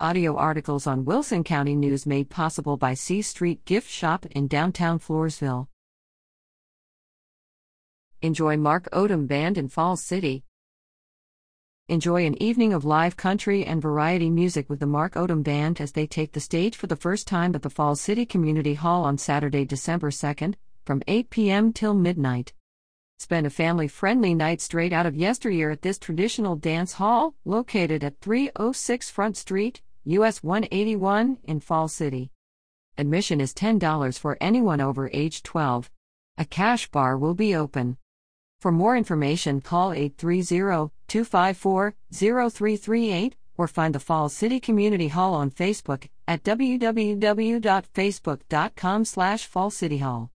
Audio articles on Wilson County News made possible by C Street Gift Shop in downtown Floresville. Enjoy Mark Odom Band in Falls City. Enjoy an evening of live country and variety music with the Mark Odom Band as they take the stage for the first time at the Falls City Community Hall on Saturday, December 2nd, from 8 p.m. till midnight. Spend a family-friendly night straight out of yesteryear at this traditional dance hall, located at 306 Front Street, U.S. 181 in Falls City. Admission is $10 for anyone over age 12. A cash bar will be open. For more information, call 830-254-0338 or find the Falls City Community Hall on Facebook at www.facebook.com/FallsCityHall.